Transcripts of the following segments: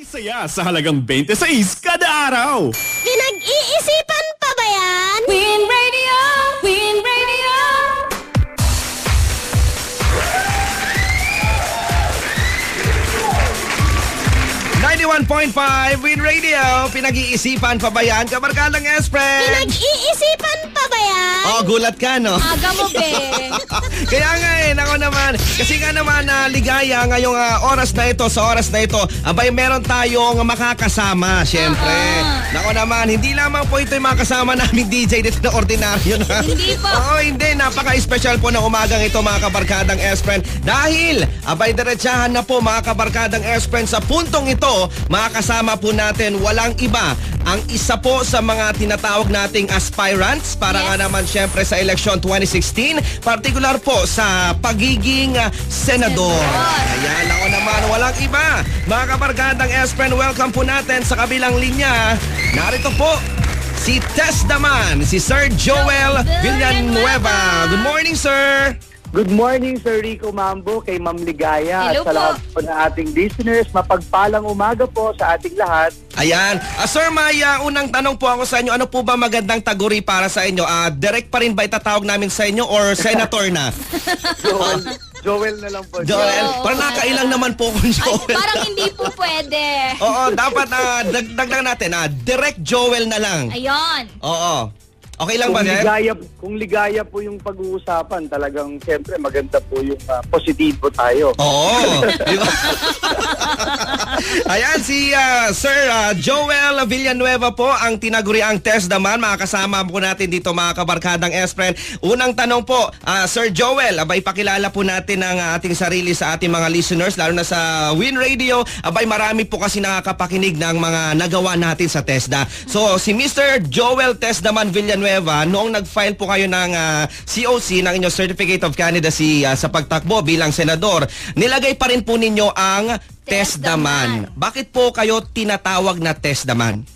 Saya sa halagang 26 kada araw. Pinag-iisipan pa ba yan? Win Radio! Win Radio! Win Radio! Pinag-iisipan pa ba yan? Kabarkadang Espres! Pinag-iisipan pa ba yan? Oh, gulat ka, no? Aga mo, be! Kaya nga eh, ako naman. Kasi nga naman ligaya ngayong oras na ito, sa oras na ito, abay meron tayong makakasama, syempre. Nako naman, hindi lamang po ito yung mga kasama namin DJ dito na ordinaryo na. Hindi po. Oo, hindi. Napaka-special po ng umagang ito, mga kabarkadang S-Friend. Dahil, abay diretsahan na po, mga kabarkadang S-Friend, sa puntong ito, makakasama po natin walang iba. Ang isa po sa mga tinatawag nating aspirants para nga naman syempre sa election 2016, particular po sa pagiging senador. Ayan, ako naman, walang iba. Mga kabarkadang S-Friend, welcome po natin sa kabilang linya. Narito po si TESDA man, si Sir Joel Villanueva. Good morning, sir. Good morning, Sir Rico Mambo, kay Ma'am Ligaya. Hello po. Sa lahat po na ating listeners, mapagpalang umaga po sa ating lahat. Ayan. Sir Maya, unang tanong po ako sa inyo, ano po ba magandang taguri para sa inyo? Direct pa rin ba itatawag namin sa inyo or senator na? Joel na lang po. Joel. Parang nakailang naman po kung Joel. Ay, parang hindi po pwede. Oo, dapat dagdag natin. Direct Joel na lang. Ayun. Oo. Okay lang ba, sir? Kung ligaya po yung pag-uusapan, talagang siyempre maganda po yung positibo tayo. Oo. Diba? Ayan, si Sir Joel Villanueva po, ang tinaguriang TESDA man. Makakasama po natin dito, mga kabarkadang S-Friend. Unang tanong po, Sir Joel, abay pakilala po natin ang ating sarili sa ating mga listeners, lalo na sa Win Radio. Abay marami po kasi nakakapakinig ng mga nagawa natin sa TESDA. So, si Mr. Joel TESDA man Villanueva, noong nag-file po kayo ng COC ng inyong Certificate of Candidacy sa pagtakbo bilang senador, nilagay pa rin po ninyo ang TESDA man. Bakit po kayo tinatawag na TESDA man?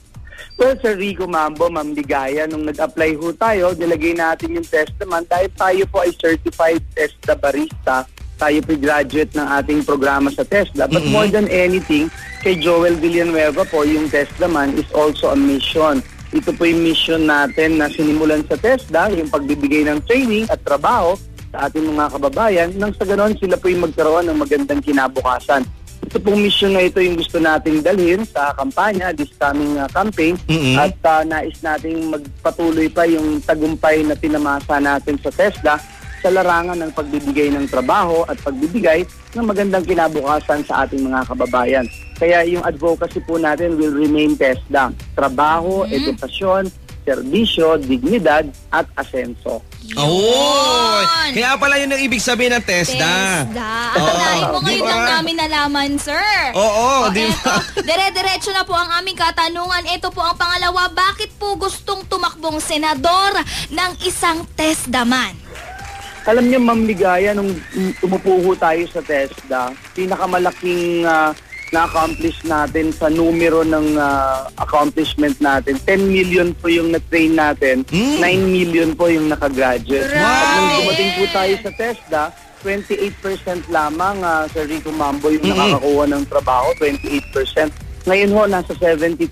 Well, Sir Rico Mambo, Ma'am Ligaya, nung nag-apply ho tayo, nilagay natin yung TESDA man dahil tayo po ay certified TESDA barista. Tayo po graduate ng ating programa sa TESDA. But more than anything, kay Joel Villanueva po, yung TESDA man is also a mission. Ito po yung mission natin na sinimulan sa TESDA, yung pagbibigay ng training at trabaho sa ating mga kababayan nang sa ganon sila po yung magkaroon ng magandang kinabukasan. Ito pong mission na ito yung gusto nating dalhin sa kampanya, this coming campaign, at nais nating magpatuloy pa yung tagumpay na pinamasa natin sa TESDA sa larangan ng pagbibigay ng trabaho at pagbibigay ng magandang kinabukasan sa ating mga kababayan. Kaya yung advocacy po natin will remain TESDA. Trabaho, edukasyon, serbisyo, dignidad, at asenso. Oh, kaya pala yun ang ibig sabihin ng TESDA. Akalain mo ngayon lang namin nalaman, sir. Oo, di ba? Dire-diretso na po ang aming katanungan. Ito po ang pangalawa. Bakit po gustong tumakbong senador ng isang TESDA man? Alam niyo, Ma'am Ligaya, nung umupuho tayo sa TESDA, pinakamalaking na-accomplish natin sa numero ng accomplishment natin. 10 million po yung na-train natin. 9 million po yung nakagraduate. Right. At nung dumating po tayo sa TESDA, 28% lamang, Sir Rico Mambo, yung nakakakuha ng trabaho, 28%. Ngayon ho, nasa 72%.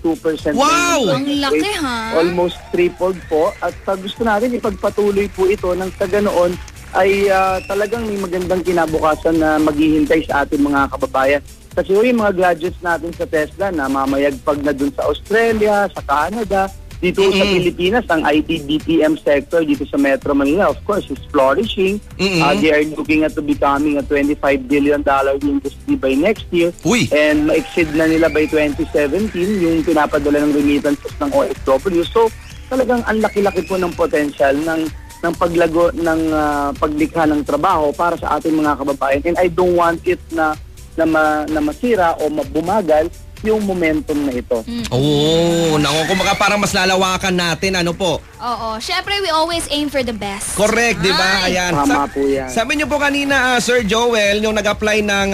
Wow! Ang laki, ha? Almost tripled po. At gusto natin ipagpatuloy po ito ng taganoon ay talagang may magandang kinabukasan na maghihintay sa ating mga kababayan. Kasi yung mga graduates natin sa TESDA na mamayagpag na dun sa Australia, sa Canada, dito sa Pilipinas, ang IT-BPM sector dito sa Metro Manila, of course, is flourishing. They are looking at to becoming a $25 billion industry by next year. Uy. And ma-exceed na nila by 2017 yung pinapadala ng remittances ng OFW. So, talagang ang laki-laki po ng potential ng paglago, ng paglikha ng trabaho para sa ating mga kababayan. And I don't want it na masira o mabumagal yung momentum na ito. Oo, naku, kumbaga parang mas lalawakan natin, ano po? Oo, syempre we always aim for the best. Correct, di ba? Ayan. Tama po yan. Sabi niyo po kanina, Sir Joel, yung nag-apply ng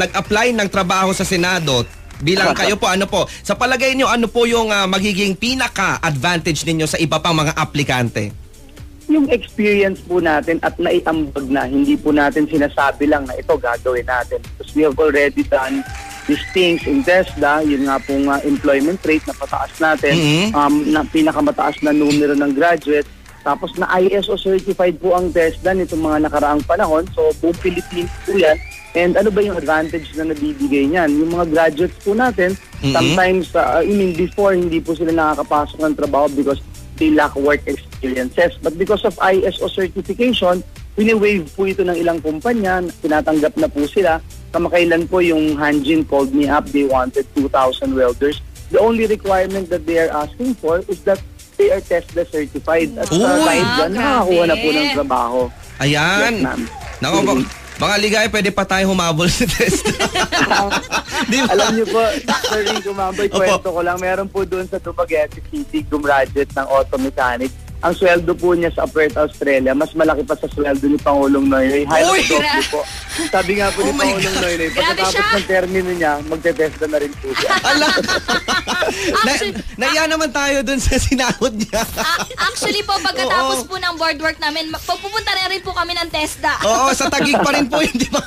nag-apply ng trabaho sa Senado, bilang kayo po, ano po, sa palagay niyo, ano po yung magiging pinaka-advantage ninyo sa iba pang mga aplikante? Yung experience po natin at naiambag na, hindi po natin sinasabi lang na ito gagawin natin. Because we have already done these things in TESDA, yun nga pong employment rate na pataas natin, na pinakamataas na numero ng graduates. Tapos na ISO certified po ang TESDA nitong mga nakaraang panahon. So buong Philippines po yan. And ano ba yung advantage na nabibigay niyan? Yung mga graduates po natin, sometimes, before hindi po sila nakakapasok ng trabaho because they lack work experiences. But because of ISO certification, wini-wave po ito ng ilang kumpanya, tinatanggap na po sila. Kamakailan po yung Hanjin called me up, they wanted 2,000 welders. The only requirement that they are asking for is that they are TESDA certified. At kahit dyan, nakakuha na po ng trabaho. Ayan! Yes, ma'am. Mga ligay, pwede pa tayo humabol sa TESDA. Alam niyo po, Sir Rico, mamboy, kwento ko lang, meron po doon sa Dumaguete City, gumraduate ng auto mechanic. Ang sweldo po niya sa Perth, Australia, mas malaki pa sa sweldo ni Pangulong Noynoy. Highlight doctor po. Sabi nga po ni Pangulong Noynoy, pagkatapos ng termino niya, magte-TESDA na rin po siya. Naiya naman tayo dun sa sinahod niya. Actually po, pagkatapos po ng board work namin, pupunta na rin po kami ng TESDA. Oo, sa Taguig pa rin po yun, di ba?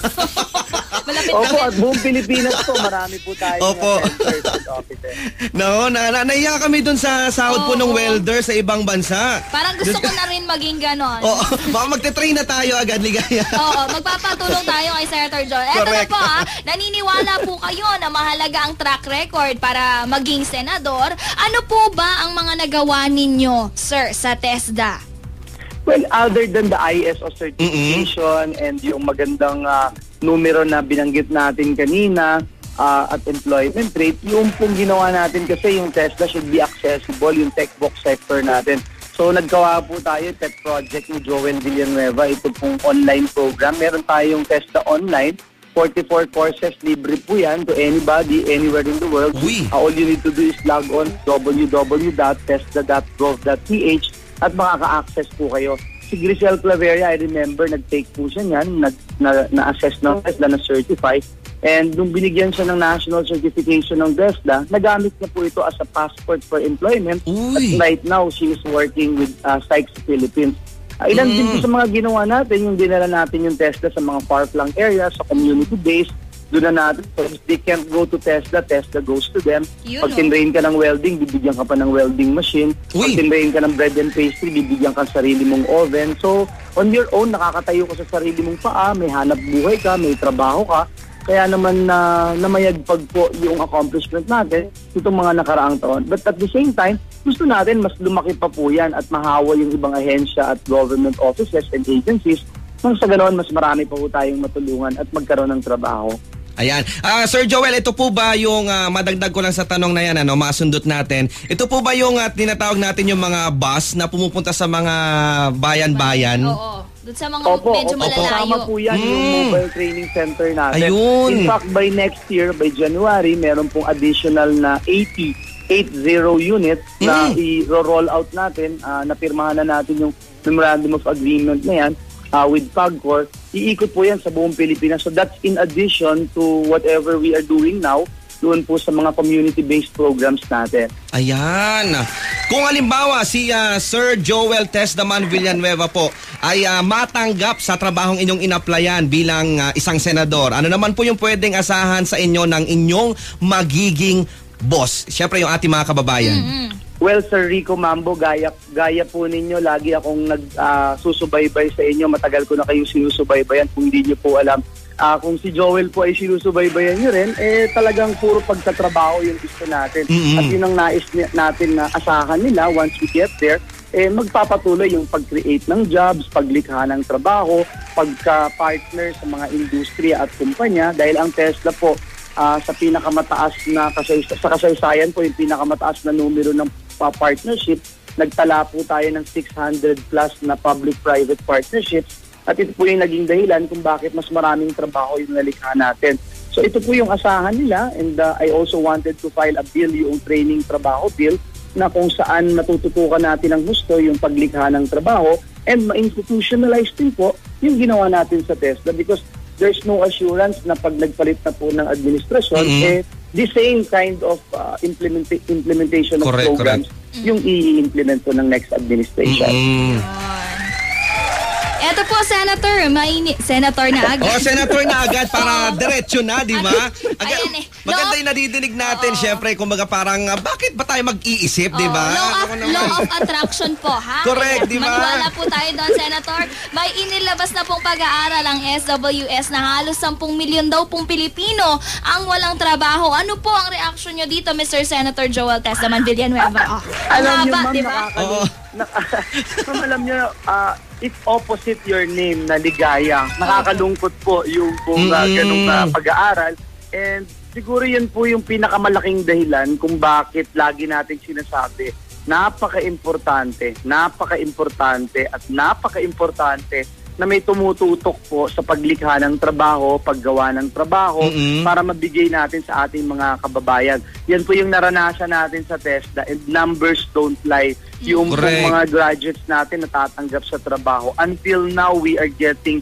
Opo, at buong Pilipinas po, marami po tayo ng TESDA officer. No, naiya kami dun sa sahod po ng welder sa ibang bansa. Parang gusto ko na rin maging ganon. Oo, baka magte-train na tayo agad, ligaya. Oo, magpapatulong tayo kay Senator Joel. Eto na po ha, naniniwala po kayo na mahalaga ang track record para maging senador. Ano po ba ang mga nagawa ninyo, sir, sa TESDA? Well, other than the ISO certification and yung magandang numero na binanggit natin kanina, at employment rate, yung pong ginawa natin kasi yung TESDA should be accessible, yung tech box sector natin. So nagkawa po tayo pet project ni Joel Villanueva, ito pong online program. Meron tayong TESDA online, 44 courses, libre po yan to anybody, anywhere in the world. All you need to do is log on www.tesda.gov.ph at makaka-access po kayo. Si Grisel Claveria, I remember, nag-take po siya niyan, na-assess ng TESDA, na-certify. And nung binigyan siya ng national certification ng DepEd, nagamit niya po ito as a passport for employment. At right now, she is working with Sykes Philippines. Ilan din po sa mga ginawa natin, yung dinala natin yung TESDA sa mga far-flung areas, sa community base, doon na natin. So if they can't go to TESDA, TESDA goes to them. Pag tinrain ka ng welding, bibigyan ka pa ng welding machine. Pag tinrain ka ng bread and pastry, bibigyan ka ng sarili mong oven. So on your own, nakakatayo ka sa sarili mong paa, may hanap buhay ka, may trabaho ka. Kaya naman namayagpag po yung accomplishment natin itong mga nakaraang taon. But at the same time, gusto natin mas lumaki pa po yan at mahawa yung ibang ahensya at government offices and agencies nang sa ganoon mas marami pa po tayong matulungan at magkaroon ng trabaho. Ayan. Sir Joel, ito po ba yung madagdag ko lang sa tanong na yan, ano, masundot natin. Ito po ba yung tinatawag natin yung mga bus na pumupunta sa mga bayan-bayan? Oo. Doon sa mga medyo malalayo. Tama po yan yung mobile training center natin. Ayun. In fact, by next year, by January, meron pong additional na 80 units na i-roll out natin. Napirmahan na natin yung memorandum of agreement na yan. With PAGCOR, iikot po yan sa buong Pilipinas. So that's in addition to whatever we are doing now doon po sa mga community-based programs natin. Ayan. Kung halimbawa si Sir Joel Tesdaman Villanueva po ay matanggap sa trabahong inyong inaplayan bilang isang senador, ano naman po yung pwedeng asahan sa inyo ng inyong magiging boss? Siyempre yung ating mga kababayan. Well, Sir Rico Mambo, gaya po ninyo, lagi akong nagsusubaybay sa inyo. Matagal ko na kayong sinusubaybayan kung hindi nyo po alam. Kung si Joel po ay sinusubaybayan nyo rin, eh talagang puro pagtatrabaho yung gusto natin. At yun ang nais natin na asahan nila once we get there. Eh, magpapatuloy yung pag-create ng jobs, paglikha ng trabaho, pagka-partner sa mga industriya at kumpanya. Dahil ang TESDA po, sa pinakamataas na kasaysayan po, yung pinakamataas na numero ng partnership, nagtala po tayo ng 600 plus na public-private partnerships at ito po yung naging dahilan kung bakit mas maraming trabaho yung nalikha natin. So ito po yung asahan nila, and I also wanted to file a bill, yung training trabaho bill, na kung saan matututukan natin ang gusto yung paglikha ng trabaho and ma-institutionalize din po yung ginawa natin sa TESDA, because there's no assurance na pag nagpalit na po ng administrasyon, eh, the same kind of implementation of programs yung i-implement po ng next administration. Ito po, Senator. Senator na agad. Senator na agad para diretso na, di ba? Maganda yung nadidinig natin, syempre, kumbaga parang, bakit ba tayo mag-iisip, di ba? Law of attraction po, ha? Correct, di ba? Maniwala po tayo doon, Senator. May inilabas na pong pag-aaral ang SWS na halos 10 milyon daw pong Pilipino ang walang trabaho. Ano po ang reaction nyo dito, Mr. Senator Joel TESDA Villanueva? Alam nyo, ma'am, alam nyo, if opposite your name na ligaya, nakakalungkot po yung ganung pag-aaral. And siguro yun po yung pinakamalaking dahilan kung bakit lagi natin sinasabi, napaka-importante at napaka-importante na may tumututok po sa paglikha ng trabaho, paggawa ng trabaho, para mabigay natin sa ating mga kababayan. Yan po yung naranasan natin sa TESDA, and numbers don't lie. Yung mga graduates natin natatanggap sa trabaho. Until now, we are getting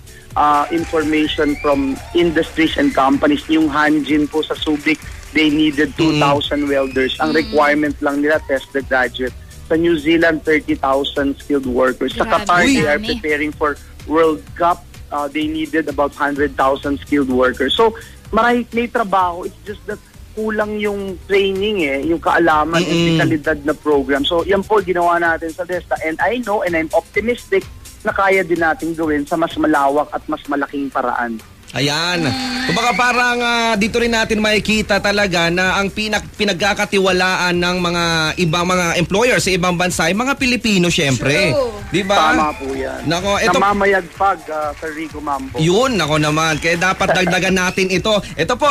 information from industries and companies. Yung Hanjin po sa Subic, they needed 2,000 welders. Ang requirement lang nila, TESDA graduate. Sa New Zealand, 30,000 skilled workers. Sa Qatar, they are preparing for World Cup. They needed about 100,000 skilled workers. So, may trabaho. It's just that kulang yung training yung kaalaman at kalidad na program. So, yan po ginawa natin sa TESDA. And I know and I'm optimistic na kaya din natin gawin sa mas malawak at mas malaking paraan. Ayan. Kumbaga parang dito rin natin makikita talaga na ang pinagkakatiwalaan ng mga ibang mga employers sa ibang bansa ay mga Pilipino syempre. Diba? Tama po yan. Nako, ito namamayagpag sa Rico Mambo. Yun, nako naman. Kaya dapat dagdagan natin ito. Ito po,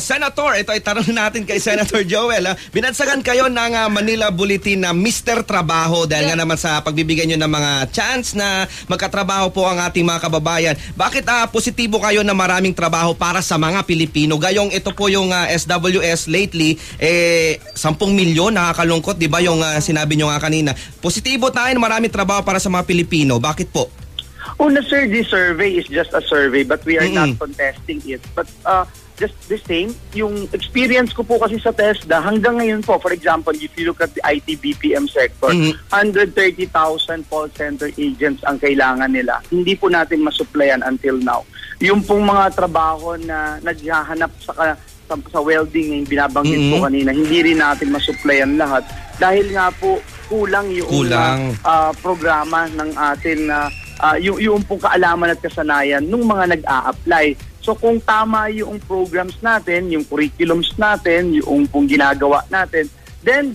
Senator, ito ay tanong natin kay Senator Joel. Binansagan kayo ng Manila Bulletin na Mr. Trabaho dahil nga naman sa pagbibigay nyo ng mga chance na magkatrabaho po ang ating mga kababayan. Bakit positibo kayo na maraming trabaho para sa mga Pilipino? Gayong ito po yung SWS lately, 10 milyon, nakakalungkot, di ba yung sinabi nyo nga kanina. Positibo tayo na maraming trabaho para sa mga Pilipino. Bakit po? Una, sir, this survey is just a survey but we are not contesting it. But just the same, yung experience ko po kasi sa TESDA, hanggang ngayon po, for example, if you look at the IT BPM sector, 130,000 call center agents ang kailangan nila. Hindi po natin masupplyan until now. Yung pong mga trabaho na naghahanap sa welding yung binabanggit po kanina, hindi rin natin masupplyan lahat dahil nga po kulang yung programa ng atin na yung pong kaalaman at kasanayan ng mga nag-a-apply. So kung tama yung programs natin, yung curriculums natin, yung pong ginagawa natin, then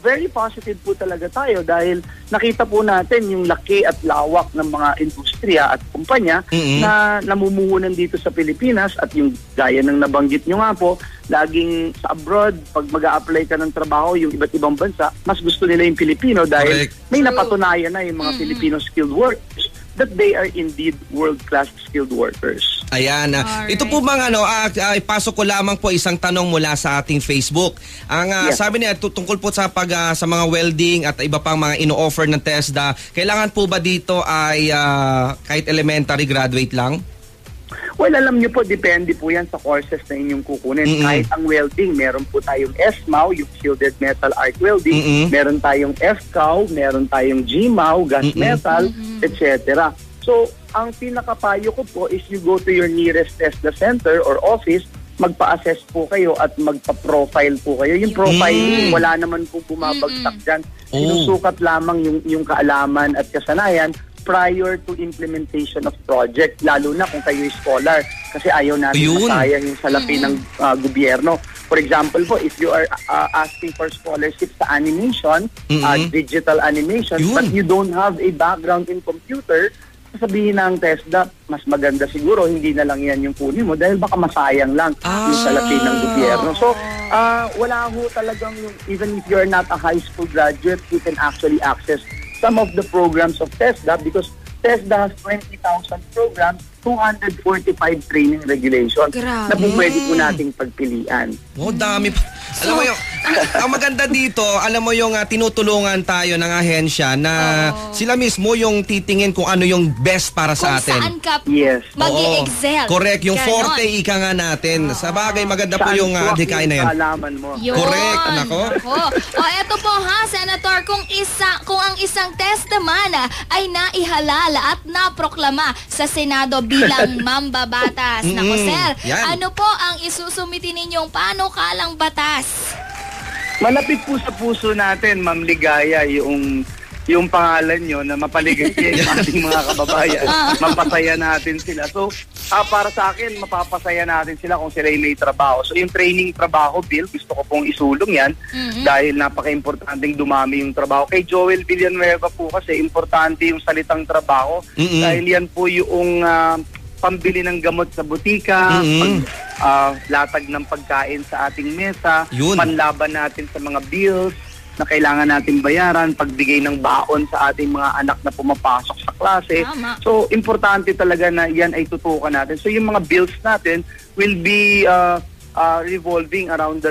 very positive po talaga tayo dahil nakita po natin yung laki at lawak ng mga industriya at kumpanya na namumuhunan dito sa Pilipinas. At yung gaya ng nabanggit nyo nga po, laging sa abroad, pag mag-a-apply ka ng trabaho, yung iba't ibang bansa, mas gusto nila yung Pilipino dahil may napatunayan na yung mga Filipino skilled workers that they are indeed world-class skilled workers. Ayan. Ito po mga ipasok ko lamang po isang tanong mula sa ating Facebook. Ang sabi niya tungkol po sa mga welding at iba pang mga ino-offer ng TESDA, kailangan po ba dito ay kahit elementary graduate lang? Well, alam niyo po, depende po yan sa courses na inyong kukunin. Kahit ang welding, meron po tayong SMAW, yung shielded metal arc welding, meron tayong FCAW, meron tayong GMAW, gas metal, etc. So, ang pinakapayo ko po is you go to your nearest TESDA center or office, magpa-assess po kayo at magpa-profile po kayo. Yung profiling, wala naman po bumabagsak dyan. Sinusukat lamang yung kaalaman at kasanayan prior to implementation of project, lalo na kung kayo scholar, kasi ayaw natin masayang yung salapi ng gobyerno. For example po, if you are asking for scholarships sa animation, digital animation, but you don't have a background in computer, sabihin na ang TESDA, mas maganda siguro, hindi na lang yan yung kunin mo dahil baka masayang lang yung salapi ng gobyerno. So, wala ho talagang yung, even if you're not a high school graduate, you can actually access some of the programs of TESDA because TESDA has 20,000 programs 245 training regulations. Grabe. Na po pwede po nating pagpilian. Oh, dami pa. Alam mo yung, ang maganda dito, alam mo yung tinutulungan tayo ng ahensya na sila mismo yung titingin kung ano yung best para kung sa atin. Kung saan ka mag-i-excel. Correct. Yung ganon. Forte ika nga natin. Sa bagay, maganda saan po yung adhikain na yun. Alaman mo. Yun. Correct. Nako. O, eto po ha, Senator, kung ang isang TESDA man ay naihalala at naproklama sa Senado bilang mambabatas. Nako, sir, ano po ang isusumiti ninyong panukalang batas? Malapit po sa puso natin, Ma'am Ligaya, yung pangalan nyo na mapaligay sa ating mga kababayan. Mapasaya natin sila. So, para sa akin, mapapasaya natin sila kung sila'y may trabaho. So, yung training trabaho bill, gusto ko pong isulong yan dahil napaka-importanteng dumami yung trabaho. Kay Joel Villanueva po kasi, importante yung salitang trabaho dahil yan po yung... pambili ng gamot sa butika, latag ng pagkain sa ating mesa, panlaban natin sa mga bills na kailangan natin bayaran, pagbigay ng baon sa ating mga anak na pumapasok sa klase. Tama. So, importante talaga na yan ay tutukan natin. So, yung mga bills natin will be revolving around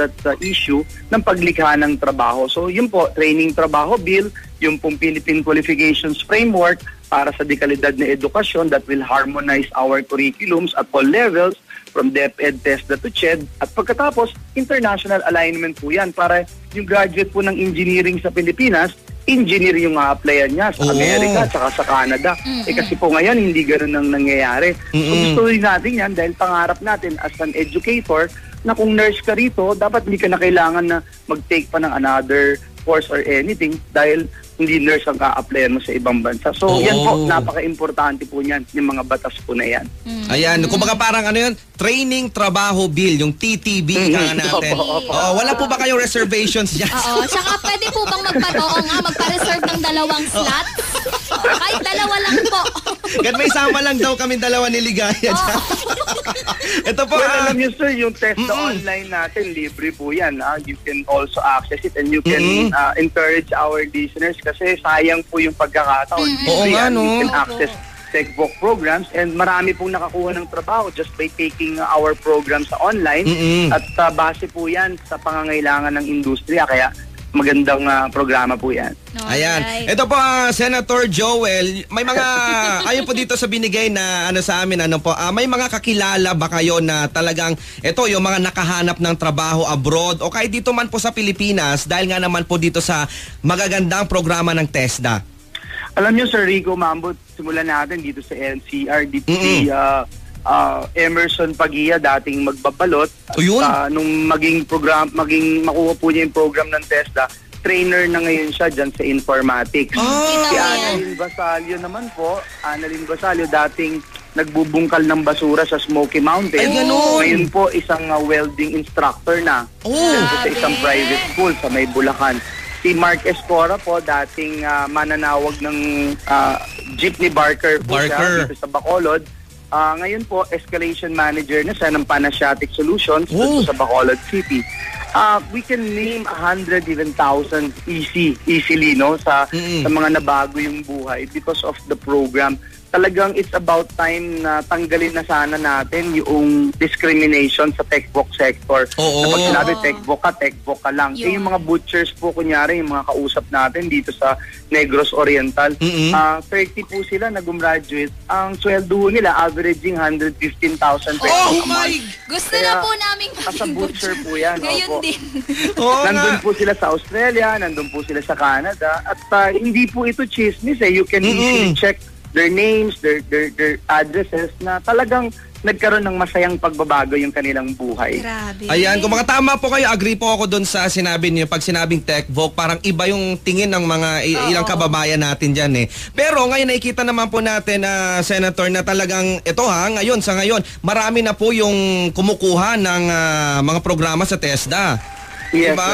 that issue ng paglikha ng trabaho. So, yun po, training trabaho bill, yung pong Philippine Qualifications Framework, para sa dekalidad na edukasyon that will harmonize our curriculums at all levels from DepEd, TESDA to CHED. At pagkatapos, international alignment po yan para yung graduate po ng engineering sa Pilipinas, engineer yung a-applyan niya sa Amerika at sa Canada. Eh kasi po ngayon, hindi ganun ang nangyayari. So gusto rin natin yan dahil pangarap natin as an educator na kung nurse ka rito, dapat hindi ka na kailangan na mag-take pa ng another course or anything dahil hindi nurse ang ka-applyan mo sa ibang bansa. So, yan po, napaka-importante po niyan, yung mga batas po na yan. Ayan, kung baka parang ano yun, Training Trabaho Bill, yung TTB ka natin. Wala po ba kayong reservations dyan? Oo, tsaka pwede po bang magpatoo nga, magpa-reserve ng 2 slots? Kahit 2 lang po. Kahit may sama lang daw kami 2 ni Ligaya. Ito po. Well, alam niyo sir, yung test online natin, libre po yan. You can also access it and you can encourage our listeners kasi sayang po yung pagkakataon. Oo nga, no? You can access textbook programs and marami pong nakakuha ng trabaho just by taking our programs online. At base po yan sa pangangailangan ng industriya. Kaya magandang programa po yan. Ayan. Ito po, Senator Joel, may mga, ayon po dito sa binigay na ano sa amin, ano po, may mga kakilala ba kayo na talagang, ito yung mga nakahanap ng trabaho abroad o kahit dito man po sa Pilipinas dahil nga naman po dito sa magagandang programa ng TESDA? Alam niyo, Sir Rico, Mambo, simulan natin dito sa NCRDP, Emerson Pagia, dating magbabalot. Nung maging makuha po niya yung program ng TESDA, trainer na ngayon siya dyan sa informatics. Si Annalyn Basalyo naman po, dating nagbubungkal ng basura sa Smoky Mountain. Ay, ngayon po, isang welding instructor na sa isang private school sa may Bulacan. Si Mark Escora po, dating mananawag ng jeepney barker. Po siya dito sa Bacolod. Ngayon po, escalation manager na siya ng Panasiatic Solutions dito sa Bacolod City. We can name 100,000 easily, no? Sa mga nabago yung buhay because of the program. Talagang it's about time na tanggalin na sana natin yung discrimination sa textbook sector. Kapag sinabi textbook ka lang. Eh, yung mga butchers po, kunyari, yung mga kausap natin dito sa Negros Oriental, 30 po sila na gumraduate. Ang sweldo nila, averaging 115,000 pesos a month. Gusto na po namin as a butcher po yan. Nandun po sila sa Australia, nandun po sila sa Canada, at hindi po ito chismis eh. You can easily check their names, their addresses na talagang nagkaroon ng masayang pagbabago yung kanilang buhay. Grabe. Ayan, kung mga tama po kayo, agree po ako doon sa sinabi niyo. Pag sinabing TechVoc, parang iba yung tingin ng mga ilang kababayan natin dyan eh. Pero ngayon nakikita naman po natin, Senator, na talagang ito ngayon, marami na po yung kumukuha ng mga programa sa TESDA. Yes, diba?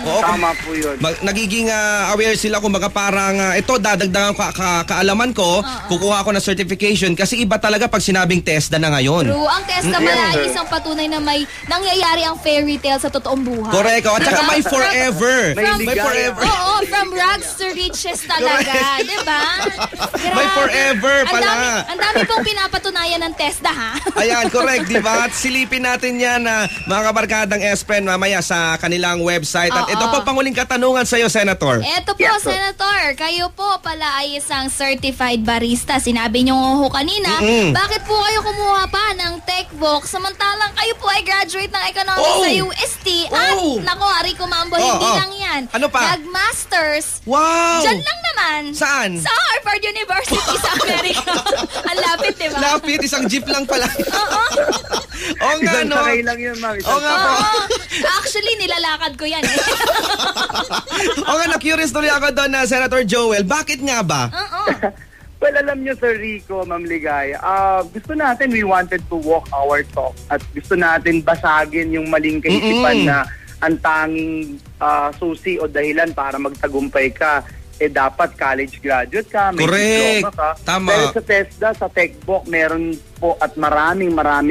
Oo, tama po yun. Nagiging aware sila kung baka parang ito, dadagdagan kaalaman ko, kukuha ako ng certification kasi iba talaga pag sinabing TESDA na ngayon. True. Ang TESDA pala ay isang patunay na may nangyayari ang fairy tale sa totoong buhay. Correct. At saka may forever. May forever. Oo, from rags to riches talaga. Diba? May forever pala. Ang dami pong pinapatunayan ng TESDA, ha? Ayan, correct. Diba? At silipin natin yan, mga kabarkadang S-Pen, mamaya sa kanilang website. At ito po, panguling katanungan sa'yo, Senator. Ito po, Senator. Kayo po pala ay isang certified barista. Sinabi niyo nga ho kanina, bakit po kayo kumuha pa ng TechVoc samantalang kayo po ay graduate ng economics sa UST at nako, Ari Kumambo, hindi lang yan. Ano pa? Nag-masters. Wow! Diyan lang naman. Saan? Sa Harvard University sa Amerika. Ang lapit, diba? Lapit, isang jeep lang pala. Oo. Oo nga, no? Isang sakay lang yun, ma'am. Oo nga po. Actually, nilalakad ko yan, eh. Oo nga, na-curious tuloy ako doon na Senator Joel. Bakit nga ba? Oo. Well, alam nyo, Sir Rico, Ma'am Ligaya, gusto natin, we wanted to walk our talk at gusto natin basagin yung maling kaisipan na ang tanging susi o dahilan para magtagumpay ka. Eh, dapat college graduate ka, may diploma ka. Tama. Pero sa TESDA, sa TechVoc, meron po at marami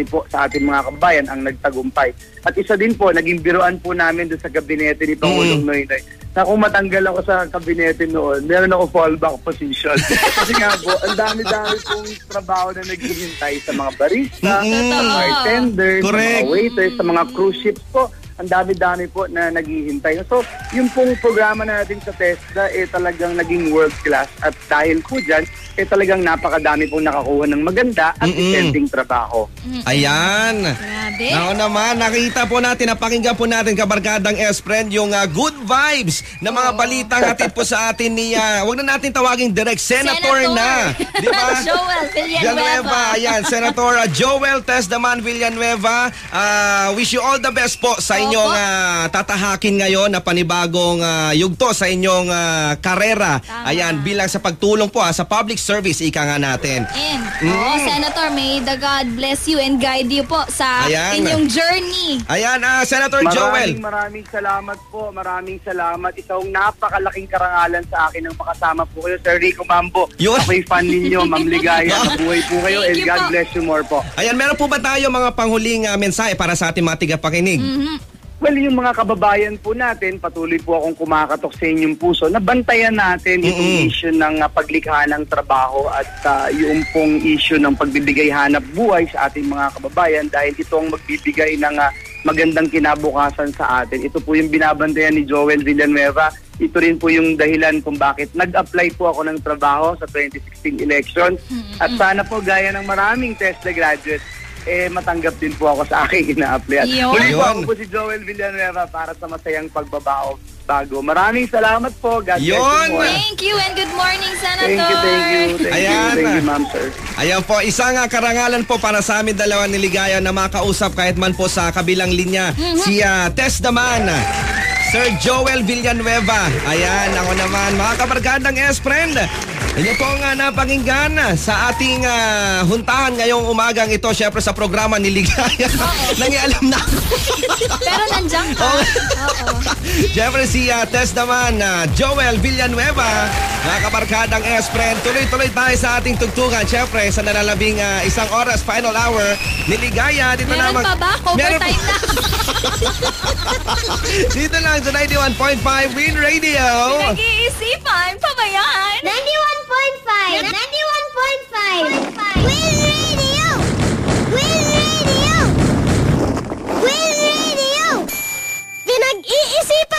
po sa ating mga kabayan ang nagtagumpay. At isa din po, naging biruan po namin doon sa gabinete ni Pangulong Noynoy. Na kung matanggal ako sa kabinete noon, meron ako fallback position. Kasi nga po, ang dami-dami pong trabaho na naghihintay sa mga barista, mga bartenders, mga waiters, sa mga cruise ships po. Ang dami-dami po na naghihintay. So, yung pong programa natin sa TESDA eh talagang naging world class at dahil po dyan, eh talagang napakadami pong nakakuha ng maganda at exciting trabaho. Ayan. Grabe. Nao naman, nakita po natin, napakinggan po natin, kabarkadang S-Friend, yung good vibes na mga balitang hatid po sa atin ni, wag na natin tawaging direct, Senator na. Di ba? Joel Villanueva. Ayan, Senator Joel Tesdaman Villanueva. Wish you all the best po sa inyong tatahakin ngayon na panibagong yugto sa inyong karera. Tama. Ayan, bilang sa pagtulong po sa public service, ika nga natin. And, Senator, may the God bless you and guide you po sa inyong journey. Ayan, Senator Joel. Maraming salamat po. Maraming salamat. Isang napakalaking karangalan sa akin ng makasama po kayo, Sir Rico Mambo. Ako'y fan ninyo, Ma'am Ligaya. Mabuhay po kayo and God bless you more po. Ayan, meron po ba tayo mga panghuling mensahe para sa ating mga tigapakinig? Well, yung mga kababayan po natin, patuloy po akong kumakatok sa inyong puso na bantayan natin itong issue ng paglikha ng trabaho at yung pong issue ng pagbibigay hanap buhay sa ating mga kababayan dahil ito ang magbibigay ng magandang kinabukasan sa atin. Ito po yung binabantayan ni Joel Villanueva. Ito rin po yung dahilan kung bakit nag-apply po ako ng trabaho sa 2016 election. At sana po gaya ng maraming TESDA graduates, eh matanggap din po ako sa aking ina-applyan. Muli po ako po si Joel Villanueva para sa masayang pagbabao bago. Maraming salamat po. God bless you more. Thank you and good morning, Senator. Thank you, Ma'am Sir. Ayan po, isang karangalan po para sa amin dalawa ni Ligaya na makausap kahit man po sa kabilang linya si Tesdaman Sir Joel Villanueva. Ayan, ako naman, mga kabarkadang S-Friend. Inyo pong napakinggan sa ating huntahan ngayong umagang ito, syempre sa programa ni Ligaya. Nangialam na ako. Pero nandiyan ka. Syempre si Tesdaman Joel Villanueva, mga kabarkadang S-Friend. Tuloy-tuloy tayo sa ating tugtugan. Syempre sa nalalabing isang oras, final hour ni Ligaya. Dito meron pa ba? Overtime na. Dito lang sa 91.5 Win Radio. Pinag-iisipan, pabayaan. 91.5 Win Radio! Win Radio! Win Radio! Pinag-iisipan!